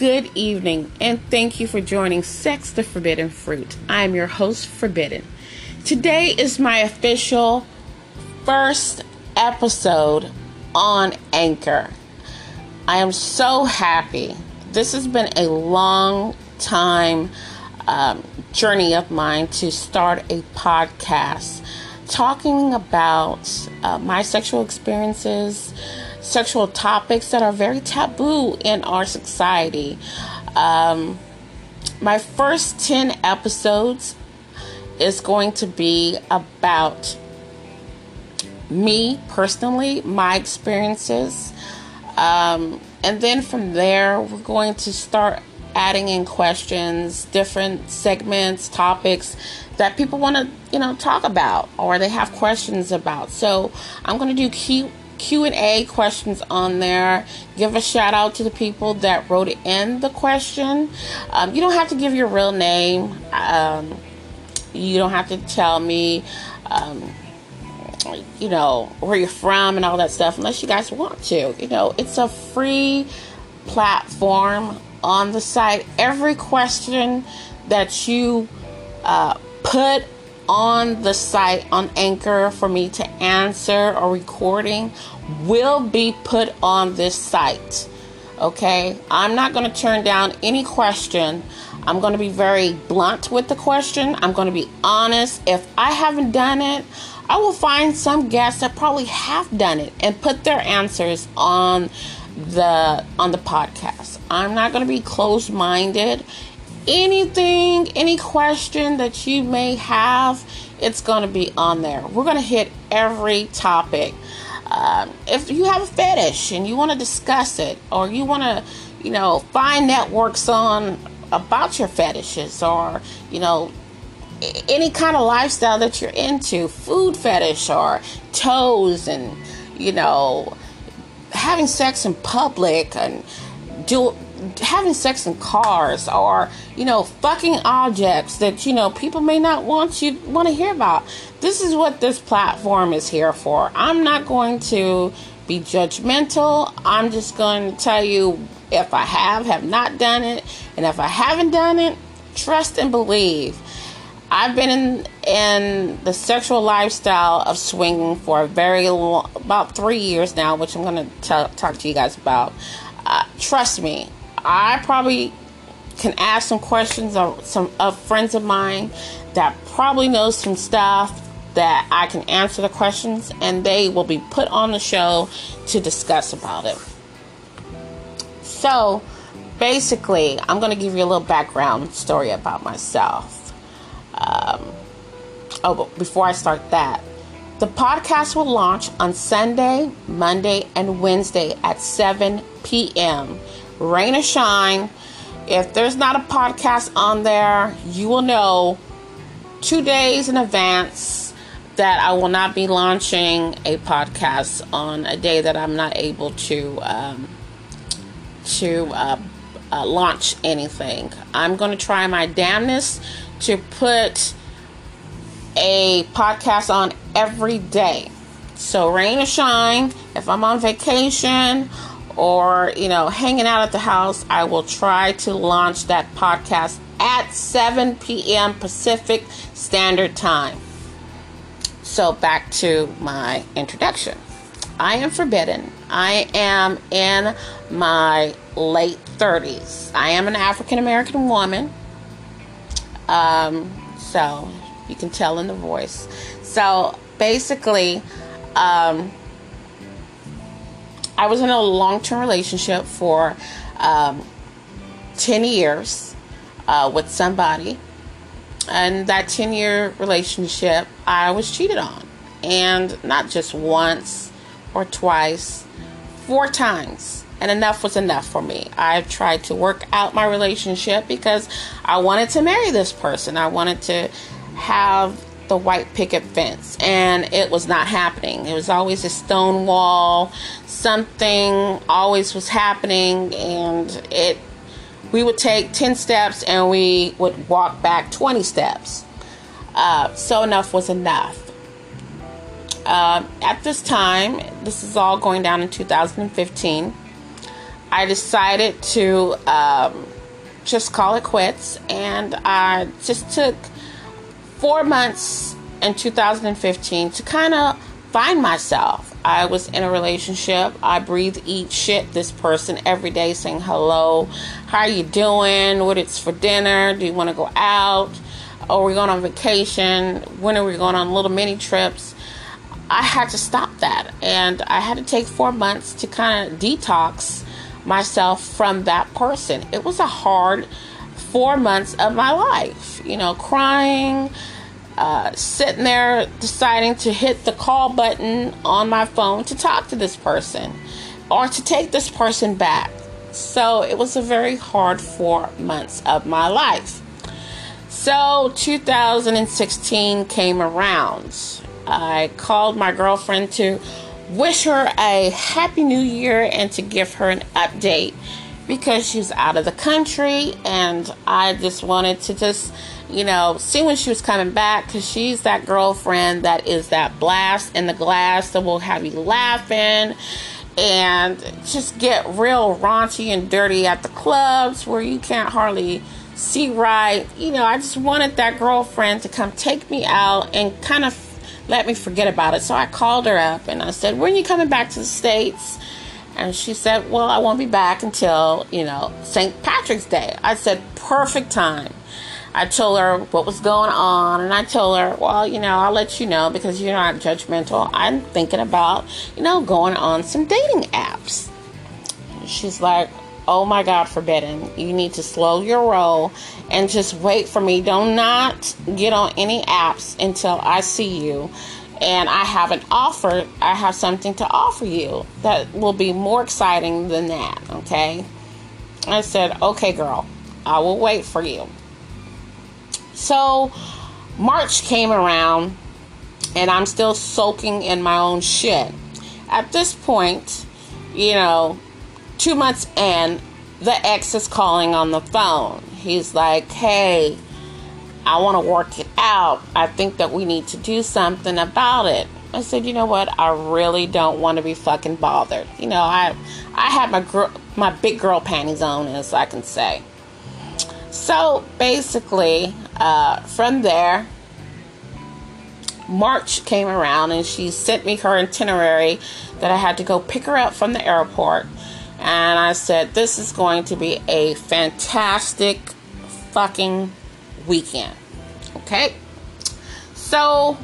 Good evening, and thank you for joining Sex the Forbidden Fruit. I am your host, Forbidden. Today is my official first episode on Anchor. I am so happy. This has been a long time journey of mine to start a podcast talking about my sexual experiences, sexual topics that are very taboo in our society. My first 10 episodes is going to be about me personally, my experiences. And then from there, we're going to start adding in questions, different segments, topics that people want to, talk about or they have questions about. So I'm going to do Q&A questions on there. Give a shout out to the people that wrote in the question. You don't have to give your real name. You don't have to tell me, where you're from and all that stuff, unless you guys want to. It's a free platform on the site. Every question that you put on the site on Anchor for me to answer or recording will be put on this site. Okay, I'm not going to turn down any question. I'm going to be very blunt with the question. I'm going to be honest. If I haven't done it, I will find some guests that probably have done it and put their answers on the podcast. I'm not going to be closed-minded. Any question that you may have, it's going to be on there. We're going to hit every topic. If you have a fetish and you want to discuss it, or you want to, find networks on about your fetishes, or, any kind of lifestyle that you're into, food fetish or toes and, having sex in public and having sex in cars or, fucking objects that, people may not want to hear about. This is what this platform is here for. I'm not going to be judgmental. I'm just going to tell you if I have not done it. And if I haven't done it, trust and believe. I've been in the sexual lifestyle of swinging for about 3 years now, which I'm going to talk to you guys about. Trust me. I probably can ask some questions of some friends of mine that probably know some stuff that I can answer the questions, and they will be put on the show to discuss about it. So, basically, I'm going to give you a little background story about myself. But before I start that, the podcast will launch on Sunday, Monday, and Wednesday at 7 p.m. Rain or shine, if there's not a podcast on there, you will know 2 days in advance that I will not be launching a podcast on a day that I'm not able to launch anything. I'm going to try my damnedest to put a podcast on every day. So rain or shine, if I'm on vacation or, hanging out at the house, I will try to launch that podcast at 7 p.m. Pacific Standard Time. So back to my introduction. I am Forbidden. I am in my late 30s. I am an African-American woman. So you can tell in the voice. So basically, I was in a long-term relationship for 10 years with somebody. And that 10-year relationship, I was cheated on. And not just once or twice, 4 times. And enough was enough for me. I tried to work out my relationship because I wanted to marry this person. I wanted to have the white picket fence, and it was not happening. It was always a stone wall. Something always was happening, and we would take 10 steps and we would walk back 20 steps. So enough was enough. At this time, this is all going down in 2015. I decided to just call it quits, and I just took 4 months in 2015 to kind of find myself. I was in a relationship. I breathe, eat, shit this person every day, saying hello, how are you doing, what it's for dinner, do you want to go out, oh, we're going on vacation, when are we going on little mini trips. I had to stop that, and I had to take 4 months to kind of detox myself from that person. It was a hard 4 months of my life, you know, crying, sitting there deciding to hit the call button on my phone to talk to this person or to take this person back. So it was a very hard 4 months of my life. So 2016 came around. I called my girlfriend to wish her a happy new year and to give her an update because she was out of the country, and I just wanted to just, you know, see when she was coming back, because she's that girlfriend that is that blast in the glass that will have you laughing and just get real raunchy and dirty at the clubs where you can't hardly see right. You know, I just wanted that girlfriend to come take me out and kind of let me forget about it. So I called her up and I said, when are you coming back to the States? And she said, well, I won't be back until, you know, St. Patrick's Day. I said, perfect time. I told her what was going on, and I told her, well, you know, I'll let you know because you're not judgmental. I'm thinking about, you know, going on some dating apps. She's like, oh my God, forbidden. You need to slow your roll and just wait for me. Do not get on any apps until I see you and I have an offer. I have something to offer you that will be more exciting than that, okay? I said, okay, girl, I will wait for you. So March came around, and I'm still soaking in my own shit. At this point, you know, 2 months in, the ex is calling on the phone. He's like, hey, I want to work it out. I think that we need to do something about it. I said, you know what? I really don't want to be fucking bothered. You know, I had my big girl panties on, as I can say. So basically, from there, March came around, and she sent me her itinerary that I had to go pick her up from the airport. And I said, this is going to be a fantastic fucking weekend. Okay? So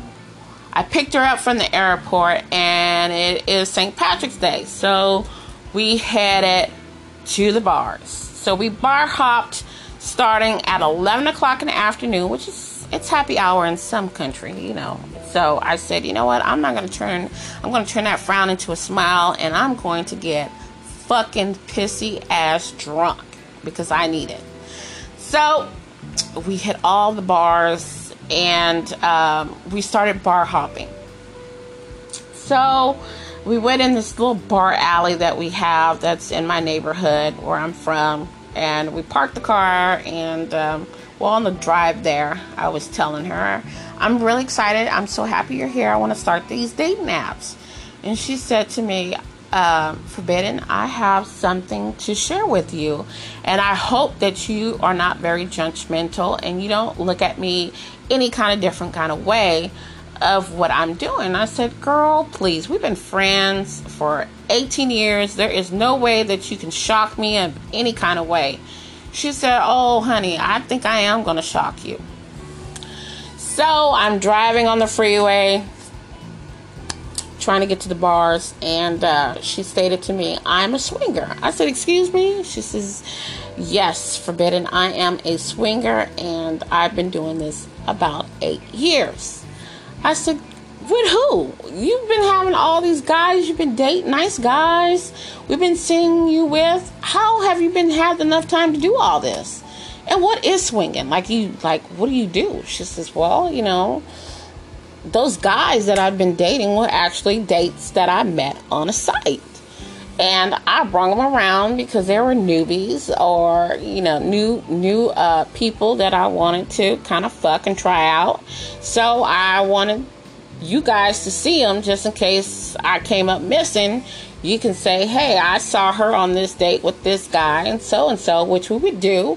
I picked her up from the airport, and it is St. Patrick's Day. So we headed to the bars. So we bar hopped, starting at 11 o'clock in the afternoon, which is, it's happy hour in some country, you know. So I said, you know what? I'm going to turn that frown into a smile, and I'm going to get fucking pissy ass drunk because I need it. So we hit all the bars, and we started bar hopping. So we went in this little bar alley that we have that's in my neighborhood where I'm from, and we parked the car, and well, on the drive there, I was telling her, I'm really excited. I'm so happy you're here. I want to start these dating apps. And she said to me, forbidden, I have something to share with you, and I hope that you are not very judgmental and you don't look at me any kind of different kind of way of what I'm doing. I said, girl, please, we've been friends for 18 years. There is no way that you can shock me in any kind of way. She said, oh, honey, I think I am going to shock you. So I'm driving on the freeway, trying to get to the bars, and she stated to me, I'm a swinger. I said, excuse me? She says, yes, forbidden, I am a swinger, and I've been doing this about 8 years. I said, with who? You've been having all these guys you've been dating, nice guys we've been seeing you with. How have you been had enough time to do all this? And what is swinging? Like, what do you do? She says, well, you know, those guys that I've been dating were actually dates that I met on a site. And I brought them around because they were newbies, or, you know, new people that I wanted to kind of fuck and try out. So I wanted you guys to see them, just in case I came up missing. You can say, hey, I saw her on this date with this guy and so, which we would do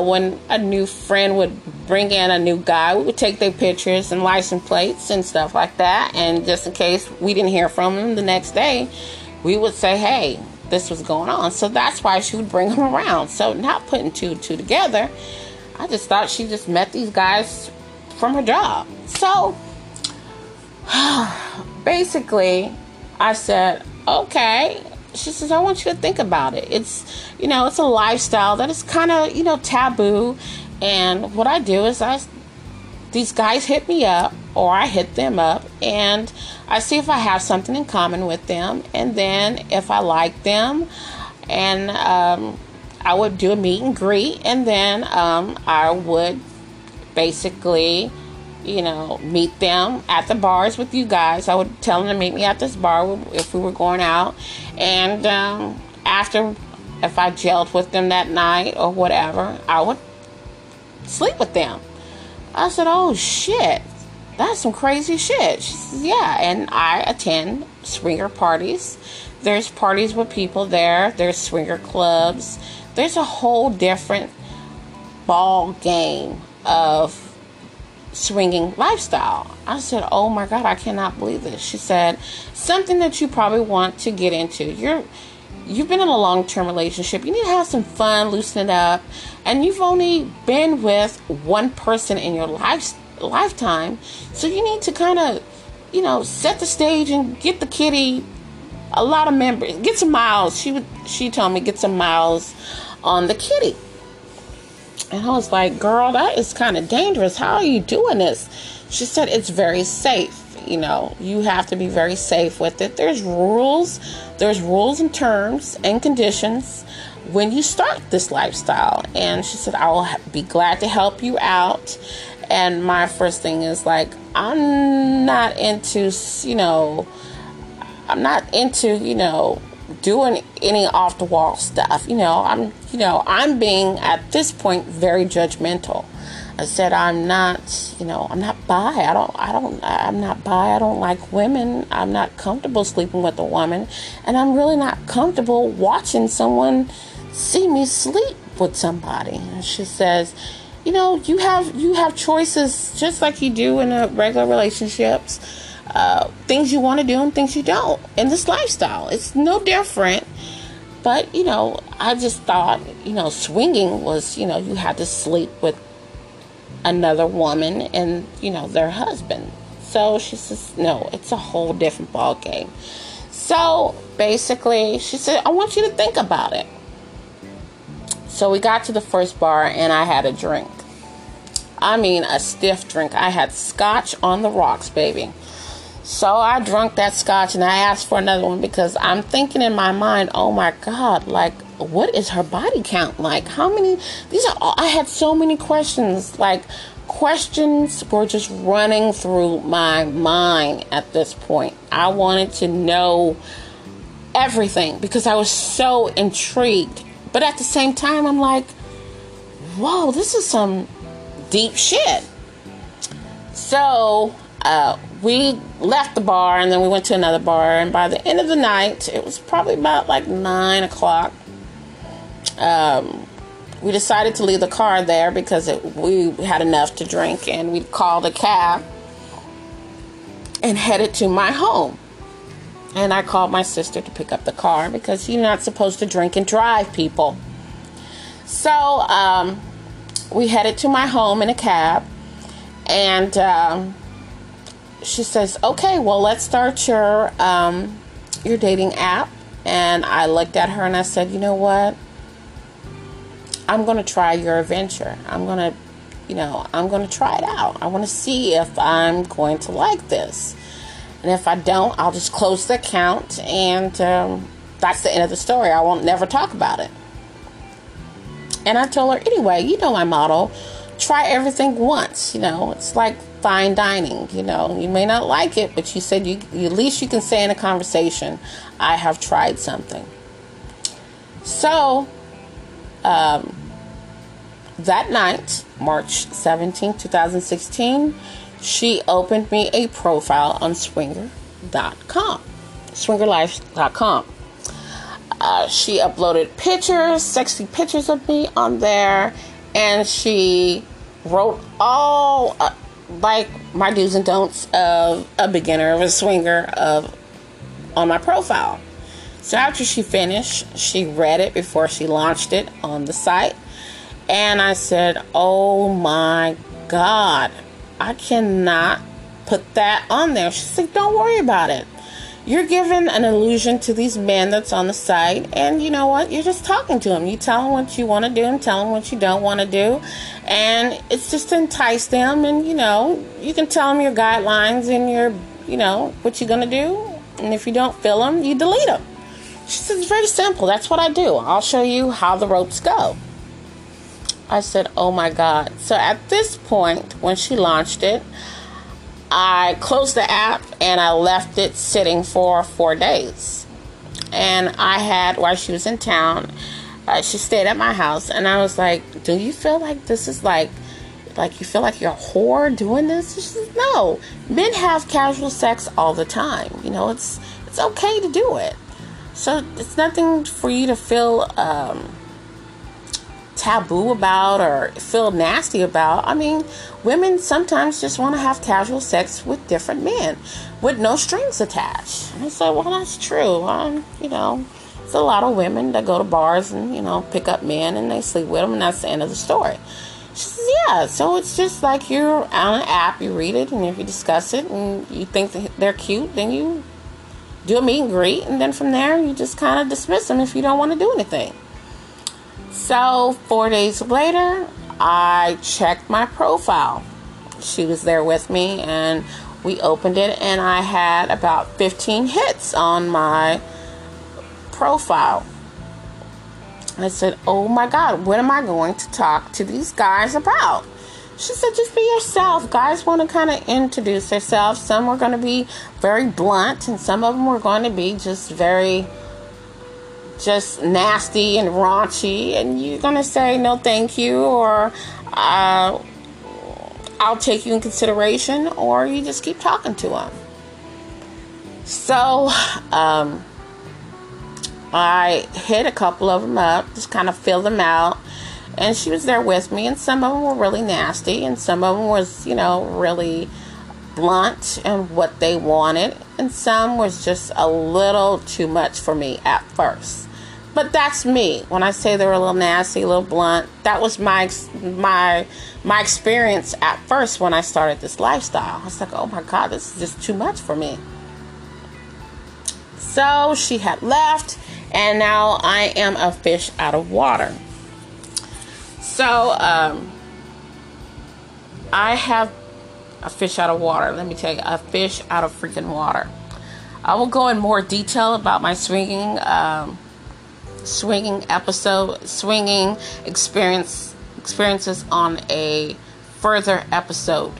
when a new friend would bring in a new guy. We would take their pictures and license plates and stuff like that. And just in case we didn't hear from them the next day, we would say, hey, this was going on. So that's why she would bring them around. So not putting two and two together, I just thought she just met these guys from her job. So basically, I said, okay. She says, I want you to think about it. It's, you know, it's a lifestyle that is kind of, you know, taboo. And what I do is these guys hit me up, or I hit them up, and I see if I have something in common with them. And then if I like them, and I would do a meet and greet, and then I would basically, you know, meet them at the bars with you guys. I would tell them to meet me at this bar if we were going out. And after, if I gelled with them that night or whatever, I would sleep with them. I said, oh shit, that's some crazy shit. She says, yeah, and I attend swinger parties. There's parties with people there. There's swinger clubs. There's a whole different ball game of swinging lifestyle. I said, oh my God, I cannot believe this. She said, something that you probably want to get into. You've been in a long-term relationship. You need to have some fun, loosen it up. And you've only been with one person in your lifetime. So you need to kind of, you know, set the stage and get the kitty a lot of members. Get some miles. She told me, get some miles on the kitty. And I was like, girl, that is kind of dangerous. How are you doing this? She said, it's very safe. You know, you have to be very safe with it. There's rules and terms and conditions when you start this lifestyle. And she said, I will be glad to help you out. And my first thing is like, I'm not into doing any off the wall stuff. You know, I'm being at this point very judgmental. I said, I'm not bi. I'm not bi. I don't like women. I'm not comfortable sleeping with a woman, and I'm really not comfortable watching someone see me sleep with somebody. And she says, you know, you have choices just like you do in regular relationships. Things you want to do and things you don't in this lifestyle. It's no different. But, you know, I just thought, you know, swinging was, you know, you had to sleep with another woman and, you know, their husband. So she says, no, it's a whole different ball game. So basically, she said, I want you to think about it. So we got to the first bar and I had a drink. I mean, a stiff drink. I had scotch on the rocks, baby. So I drank that scotch and I asked for another one because I'm thinking in my mind, oh my God, like, what is her body count? Like, how many? I had so many questions. Like, questions were just running through my mind at this point. I wanted to know everything because I was so intrigued. But at the same time, I'm like, whoa, this is some deep shit. So, we left the bar and then we went to another bar, and by the end of the night, it was probably about like 9 o'clock. We decided to leave the car there because we had enough to drink, and we called a cab and headed to my home. And I called my sister to pick up the car because you're not supposed to drink and drive, people. So we headed to my home in a cab, and she says, okay, well, let's start your dating app. And I looked at her and I said, you know what? I'm going to try your adventure. I'm going to try it out. I want to see if I'm going to like this. And if I don't, I'll just close the account. And that's the end of the story. I won't never talk about it. And I told her, anyway, you know my motto, try everything once. You know, it's like fine dining. You know, you may not like it, but you said you at least you can say in a conversation, I have tried something. So that night, March 17, 2016, she opened me a profile on swingerlife.com. She uploaded pictures, sexy pictures of me on there, and she wrote all like my do's and don'ts of a beginner, of a swinger, of on my profile. So after she finished, she read it before she launched it on the site, and I said, "Oh my God, I cannot put that on there." She's like, "Don't worry about it. You're giving an illusion to these men that's on the site, and you know what? You're just talking to them. You tell them what you want to do and tell them what you don't want to do, and it's just to entice them. And you know, you can tell them your guidelines and your, you know, what you're gonna do. And if you don't fill them, you delete them." She said, "It's very simple. That's what I do. I'll show you how the ropes go." I said, "Oh my God." So at this point, when she launched it, I closed the app and I left it sitting for 4 days. And I had, while she was in town, she stayed at my house, and I was like, "Do you feel like this is like you feel like you're a whore doing this?" She says, "No, men have casual sex all the time. You know, it's okay to do it. So it's nothing for you to feel taboo about or feel nasty about. I mean, women sometimes just want to have casual sex with different men with no strings attached." And I said, "Well, that's true. You know, it's a lot of women that go to bars and, you know, pick up men and they sleep with them, and that's the end of the story." She says, "Yeah, so it's just like you're on an app, you read it, and if you discuss it and you think that they're cute, then you do a meet and greet, and then from there you just kind of dismiss them if you don't want to do anything." So 4 days later, I checked my profile. She was there with me, and we opened it, and I had about 15 hits on my profile. I said, "Oh my God, what am I going to talk to these guys about?" She said, "Just be yourself. Guys want to kind of introduce themselves. Some are going to be very blunt, and some of them are going to be just very... just nasty and raunchy, and you're gonna say no thank you, or I'll take you in consideration, or you just keep talking to them." So I hit a couple of them up, just kind of filled them out, and she was there with me, and some of them were really nasty, and some of them was, you know, really blunt and what they wanted, and some was just a little too much for me at first. But that's me. When I say they were a little nasty, a little blunt, that was my experience at first when I started this lifestyle. I was like, "Oh my God, this is just too much for me." So she had left, and now I am a fish out of water. So I have a fish out of water. Let me tell you, a fish out of freaking water. I will go in more detail about my swinging experiences on a further episode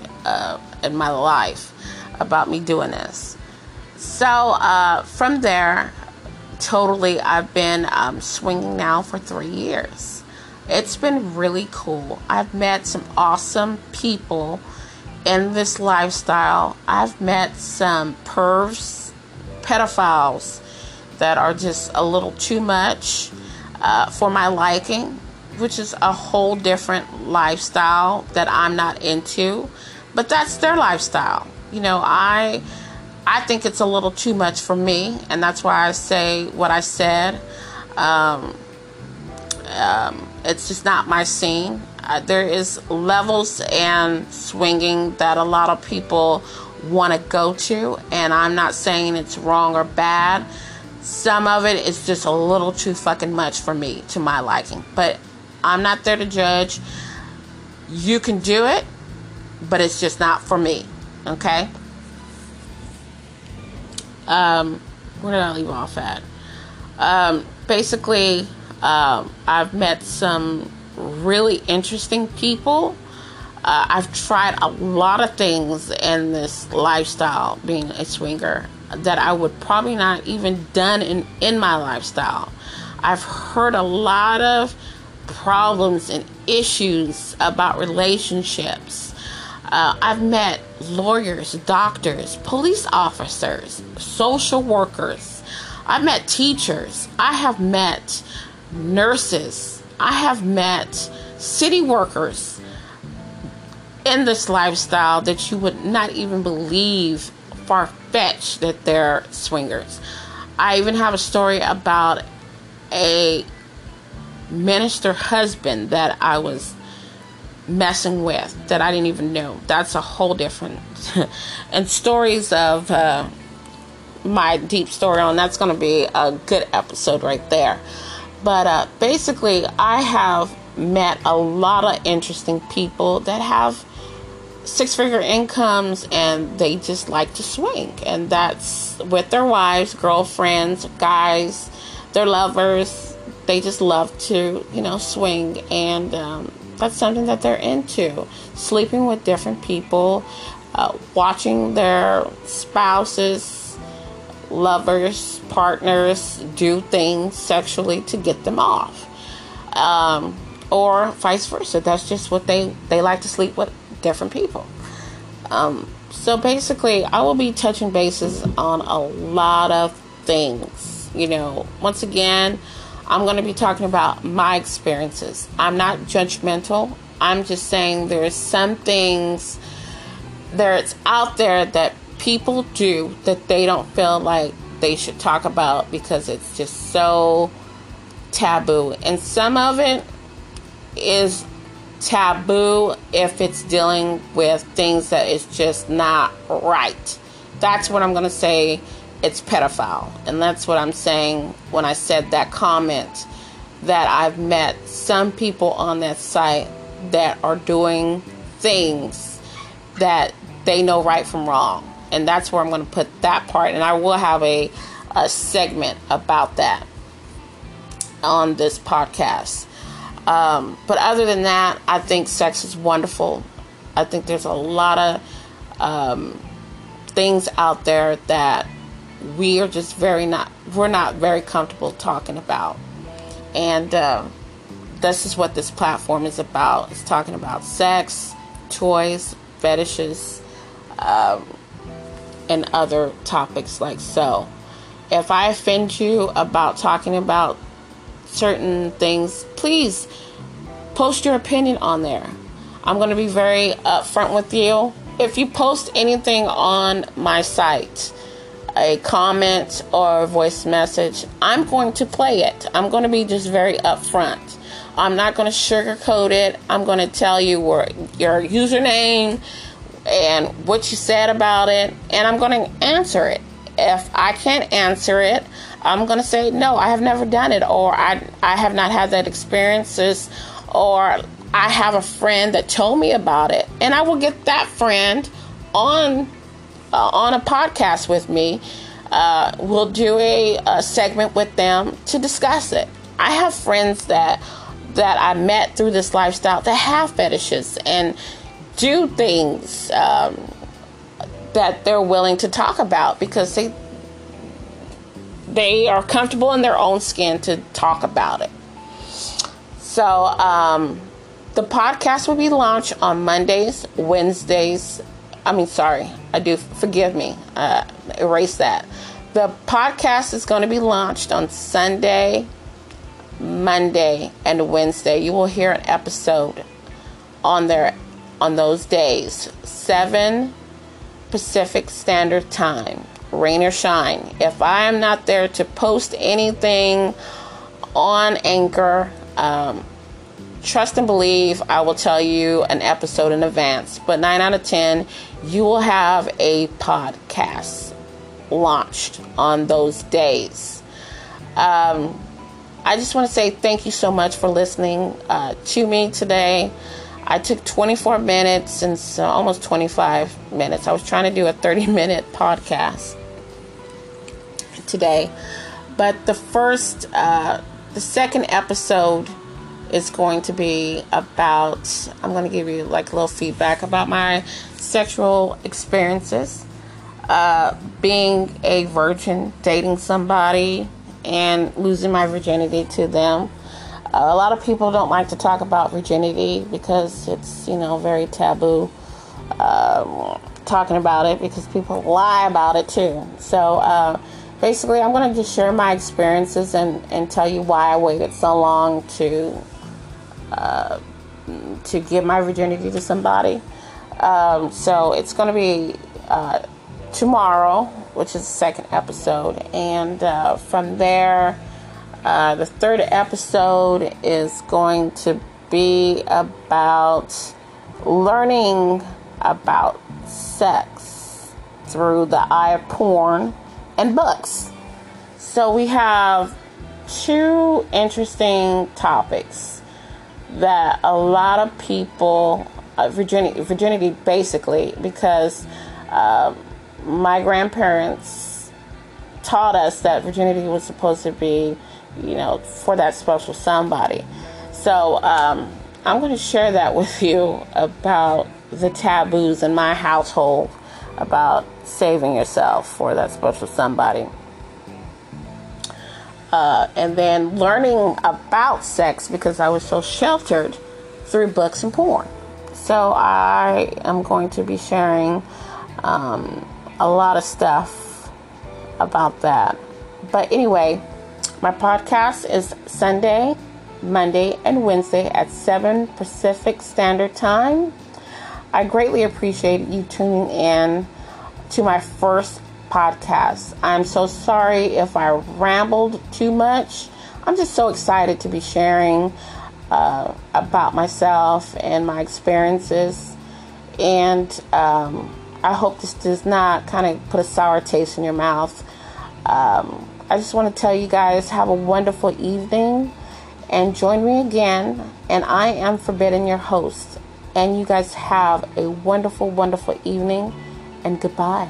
in my life about me doing this. So from there, totally, I've been swinging now for 3 years. It's been really cool. I've met some awesome people in this lifestyle. I've met some pervs, pedophiles that are just a little too much for my liking, which is a whole different lifestyle that I'm not into, but that's their lifestyle. You know, I think it's a little too much for me, and that's why I say what I said. It's just not my scene. There is levels and swinging that a lot of people want to go to, and I'm not saying it's wrong or bad. Some of it is just a little too fucking much for me, to my liking. But I'm not there to judge. You can do it, but it's just not for me. Okay? Where did I leave off at? I've met some really interesting people. I've tried a lot of things in this lifestyle, being a swinger, that I would probably not even done in my lifestyle. I've heard a lot of problems and issues about relationships. I've met lawyers, doctors, police officers, social workers. I've met teachers. I have met nurses. I have met city workers in this lifestyle that you would not even believe far-fetched that they're swingers. I even have a story about a minister husband that I was messing with that I didn't even know. That's a whole different and stories of my deep story on that's going to be a good episode right there. But basically I have met a lot of interesting people that have six-figure incomes and they just like to swing, and that's with their wives, girlfriends, guys, their lovers. They just love to, you know, swing, and that's something that they're into. Sleeping with different people, watching their spouses, lovers, partners do things sexually to get them off. Or vice versa. That's just what they like to sleep with different people. So basically, I will be touching bases on a lot of things. You know, once again, I'm going to be talking about my experiences. I'm not judgmental. I'm just saying there's some things that's out there that people do that they don't feel like they should talk about because it's just so taboo. And some of it is taboo if it's dealing with things that is just not right. That's what I'm going to say. It's pedophile, and that's what I'm saying when I said that comment, that I've met some people on that site that are doing things that they know right from wrong, and that's where I'm going to put that part, and I will have a segment about that on this podcast. But other than that, I think sex is wonderful. I think there's a lot of things out there that we are just we're not very comfortable talking about. And this is what this platform is about. It's talking about sex, toys, fetishes, and other topics like so. If I offend you about talking about certain things, please post your opinion on there. I'm going to be very upfront with you. If you post anything on my site, a comment or a voice message, I'm going to play it. I'm going to be just very upfront. I'm not going to sugarcoat it. I'm going to tell you where your username and what you said about it, and I'm going to answer it. If I can't answer it, I'm going to say, no, I have never done it, or I have not had that experiences, or I have a friend that told me about it, and I will get that friend on a podcast with me. We'll do a segment with them to discuss it. I have friends that I met through this lifestyle that have fetishes and do things that they're willing to talk about because they are comfortable in their own skin to talk about it. So the podcast will be launched on Mondays, Wednesdays, The podcast is going to be launched on Sunday, Monday, and Wednesday. You will hear an episode on those days. 7 Pacific Standard Time, rain or shine. If I am not there to post anything on Anchor, trust and believe, I will tell you an episode in advance. But 9 out of 10, you will have a podcast launched on those days. I just want to say thank you so much for listening to me today. I took 24 minutes and almost 25 minutes. I was trying to do a 30-minute podcast today. But the second episode is going to be about, I'm going to give you like a little feedback about my sexual experiences, being a virgin, dating somebody, and losing my virginity to them. A lot of people don't like to talk about virginity because it's, you know, very taboo. talking about it, because people lie about it too. So basically I'm going to just share my experiences and tell you why I waited so long to give my virginity to somebody. So it's going to be tomorrow, which is the second episode, and from there the third episode is going to be about learning about sex through the eye of porn and books. So we have two interesting topics that a lot of people, virginity basically, because my grandparents taught us that virginity was supposed to be, you know, for that special somebody. So I'm going to share that with you about the taboos in my household about saving yourself for that special somebody. And then learning about sex, because I was so sheltered through books and porn. So I am going to be sharing a lot of stuff about that. But anyway, my podcast is Sunday, Monday, and Wednesday at 7 Pacific Standard Time. I greatly appreciate you tuning in to my first podcast. I'm so sorry if I rambled too much. I'm just so excited to be sharing about myself and my experiences. And I hope this does not kind of put a sour taste in your mouth. I just want to tell you guys, have a wonderful evening and join me again. And I am Forbidden, your host. And you guys have a wonderful, wonderful evening, and goodbye.